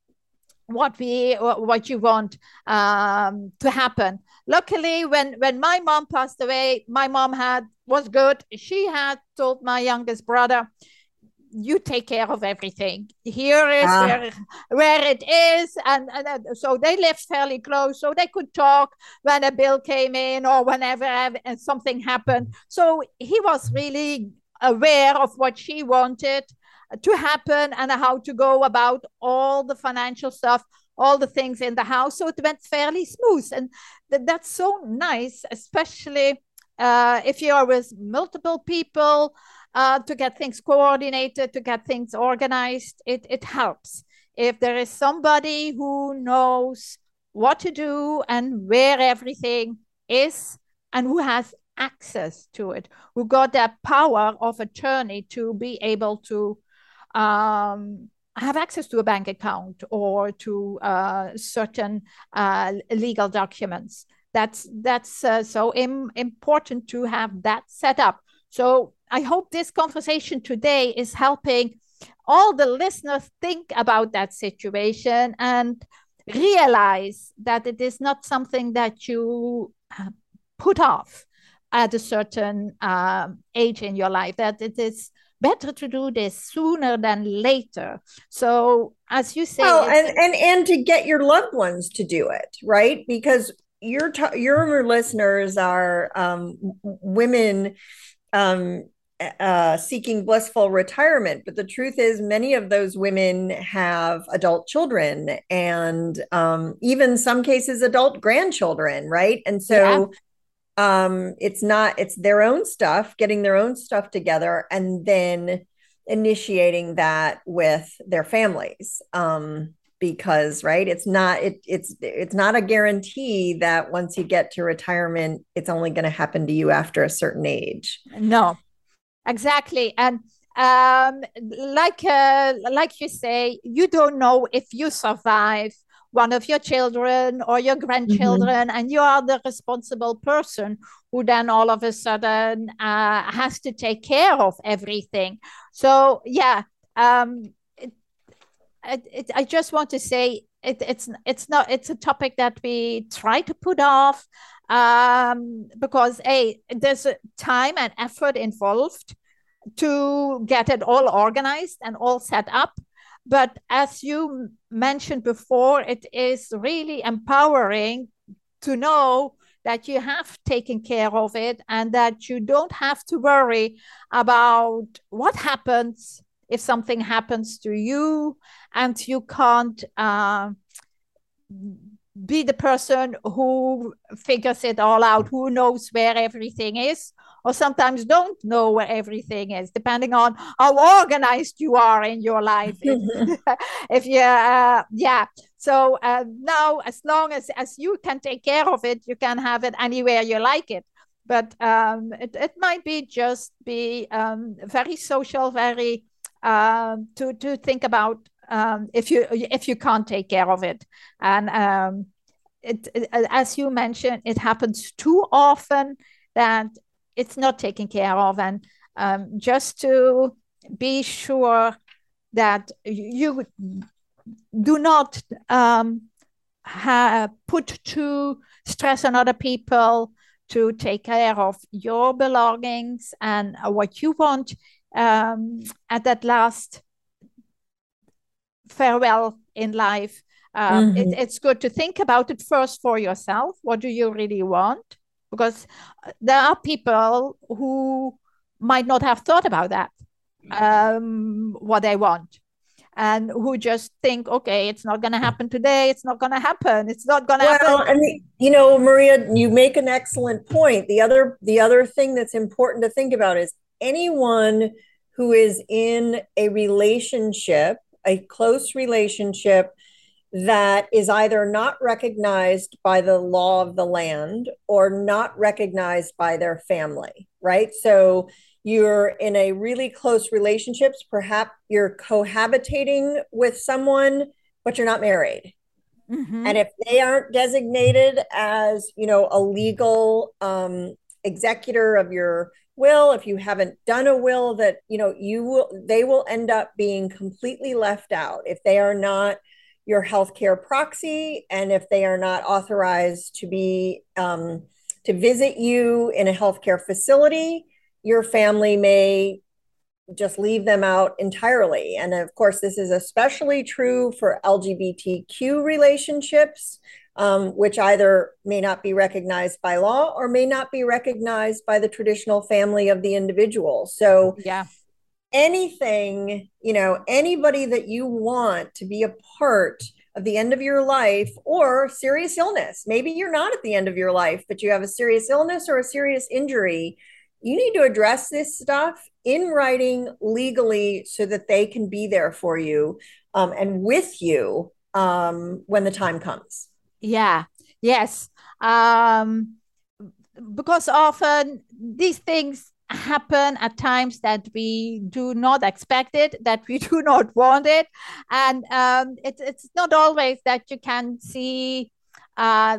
what you want to happen. Luckily, when my mom passed away, my mom was good. She had told my youngest brother, you take care of everything. Here is where it is. And so they lived fairly close, so they could talk when a bill came in or whenever something happened. So he was really aware of what she wanted to happen and how to go about all the financial stuff, all the things in the house. So it went fairly smooth. And that's so nice, especially if you are with multiple people, to get things coordinated, to get things organized. It helps if there is somebody who knows what to do and where everything is and who has access to it, who got that power of attorney to be able to have access to a bank account or to certain legal documents. That's so important to have that set up. So I hope this conversation today is helping all the listeners think about that situation and realize that it is not something that you put off at a certain age in your life, that it is better to do this sooner than later. So as you say, and to get your loved ones to do it, right? Because your listeners are women seeking blissful retirement, but the truth is many of those women have adult children and even some cases adult grandchildren, right? And so it's their own stuff, getting their own stuff together and then initiating that with their families. Because it's not a guarantee that once you get to retirement, it's only going to happen to you after a certain age. No, exactly. And like you say, you don't know if you survive one of your children or your grandchildren, and you are the responsible person who then all of a sudden has to take care of everything. So I just want to say it's a topic that we try to put off because there's time and effort involved to get it all organized and all set up. But as you mentioned before, it is really empowering to know that you have taken care of it and that you don't have to worry about what happens if something happens to you and you can't be the person who figures it all out, who knows where everything is, or sometimes don't know where everything is, depending on how organized you are in your life. If you, So now, as long as you can take care of it, you can have it anywhere you like it. But it might be very social, very to think about if you can't take care of it. And as you mentioned, it happens too often that it's not taken care of. And just to be sure that you do not put too stress on other people to take care of your belongings and what you want at that last farewell in life. It's good to think about it first for yourself. What do you really want? Because there are people who might not have thought about that, what they want, and who just think, okay, it's not going to happen today. It's not going to happen. It's not going to happen. I mean, you know, Maria, you make an excellent point. The other thing that's important to think about is anyone who is in a relationship, a close relationship, that is either not recognized by the law of the land or not recognized by their family, right? So you're in a really close relationship, perhaps you're cohabitating with someone, but you're not married. And if they aren't designated as, you know, a legal executor of your will, if you haven't done a will, that, you know, they will end up being completely left out if they are not your healthcare proxy, and if they are not authorized to be to visit you in a healthcare facility, your family may just leave them out entirely. And of course, this is especially true for LGBTQ relationships, which either may not be recognized by law or may not be recognized by the traditional family of the individual. So yeah, anything, you know, anybody that you want to be a part of the end of your life or serious illness, maybe you're not at the end of your life, but you have a serious illness or a serious injury, you need to address this stuff in writing legally so that they can be there for you and with you when the time comes. Yeah. Yes. Because often these things happen at times that we do not expect it, that we do not want it. And it's not always that you can see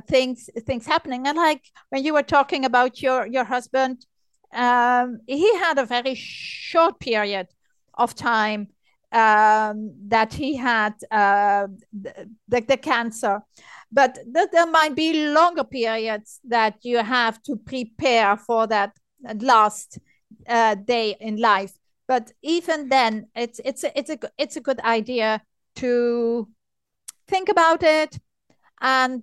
things happening. And like when you were talking about your husband, he had a very short period of time that he had the cancer, but there might be longer periods that you have to prepare for that last day in life. But even then, it's a good idea to think about it and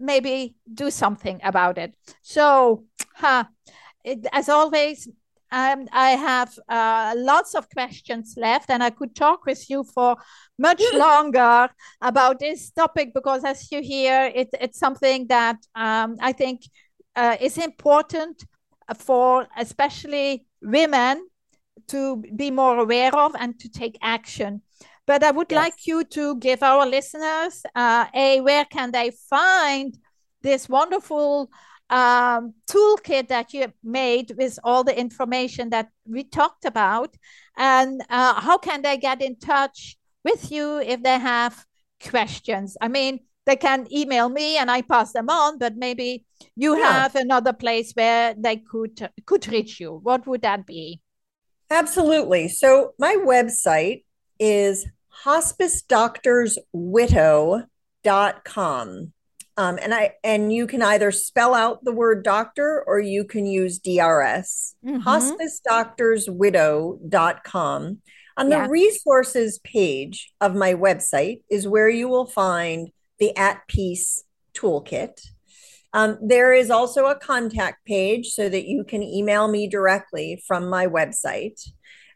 maybe do something about it. So, as always, I have lots of questions left, and I could talk with you for much longer about this topic, because as you hear, it's something that I think is important for especially women to be more aware of and to take action. But I would like you to give our listeners, where can they find this wonderful toolkit that you made with all the information that we talked about, and how can they get in touch with you if they have questions? I mean, they can email me and I pass them on, but maybe you have another place where they could reach you. What would that be? Absolutely. So my website is hospicedoctorswidow.com. And you can either spell out the word doctor or you can use DRS, hospicedoctorswidow.com. On the resources page of my website is where you will find the At Peace Toolkit. There is also a contact page so that you can email me directly from my website.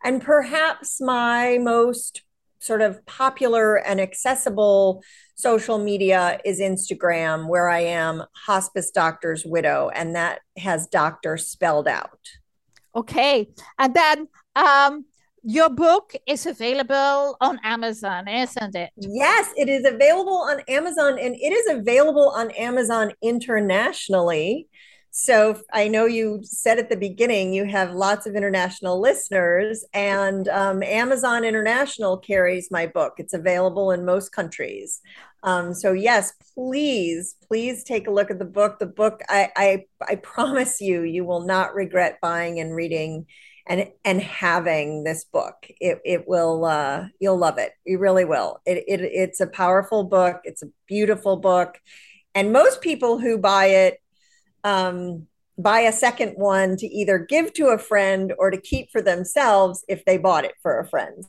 And perhaps my most sort of popular and accessible social media is Instagram, where I am Hospice Doctor's Widow, and that has doctor spelled out. Okay. And then your book is available on Amazon, isn't it? Yes, it is available on Amazon, and it is available on Amazon internationally. So I know you said at the beginning, you have lots of international listeners, and Amazon International carries my book. It's available in most countries. So yes, please take a look at the book. The book, I promise you, you will not regret buying and reading and having this book. It will, you'll love it. You really will. It's a powerful book. It's a beautiful book. And most people who buy it, buy a second one to either give to a friend or to keep for themselves if they bought it for a friend.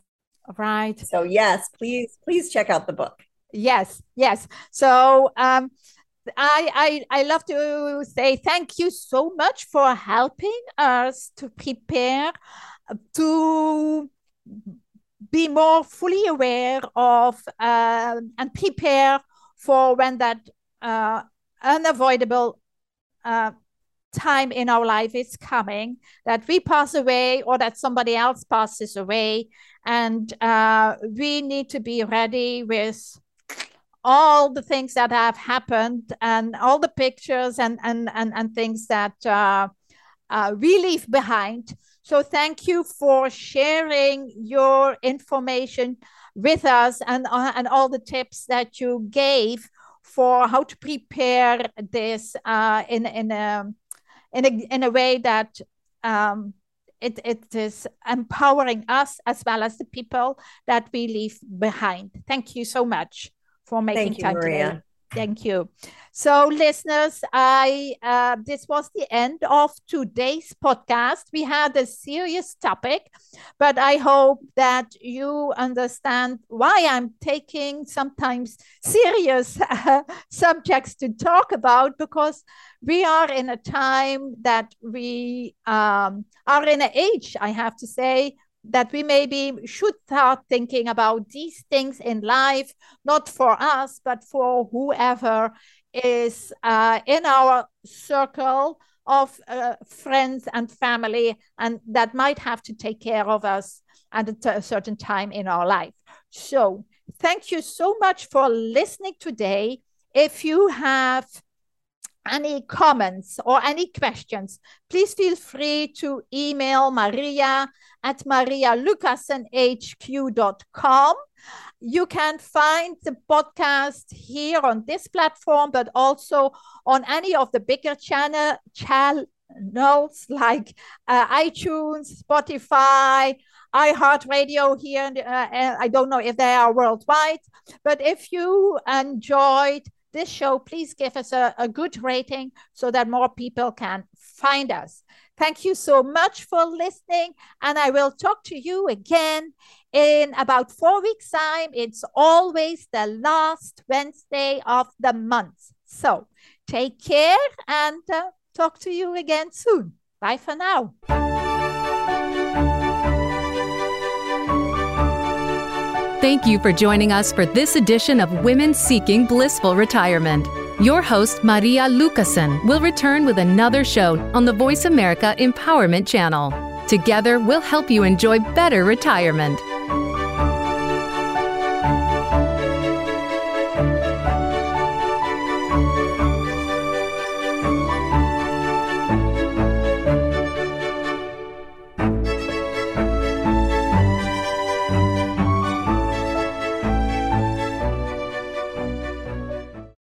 All right. So yes, please check out the book. Yes. So I love to say thank you so much for helping us to prepare to be more fully aware of and prepare for when that unavoidable time in our life is coming, that we pass away or that somebody else passes away, and we need to be ready with all the things that have happened and all the pictures and things that we leave behind. So thank you for sharing your information with us and all the tips that you gave for how to prepare this in a way that it is empowering us as well as the people that we leave behind. Thank you so much for making time today. Thank you. So listeners, this was the end of today's podcast. We had a serious topic, but I hope that you understand why I'm taking sometimes serious subjects to talk about, because we are in a time that we are in an age, I have to say, that we maybe should start thinking about these things in life, not for us, but for whoever is in our circle of friends and family, and that might have to take care of us at a certain time in our life. So thank you so much for listening today. If you have any comments or any questions, please feel free to email maria@marialucasenhq.com. You can find the podcast here on this platform, but also on any of the bigger channels like iTunes, Spotify, iHeartRadio here. I don't know if they are worldwide, but if you enjoyed this show, please give us a good rating so that more people can find us. Thank you so much for listening, and I will talk to you again in about 4 weeks' time. It's always the last Wednesday of the month. So take care, and talk to you again soon. Bye for now. Thank you for joining us for this edition of Women Seeking Blissful Retirement. Your host, Maria Lucassen, will return with another show on the Voice America Empowerment Channel. Together, we'll help you enjoy better retirement.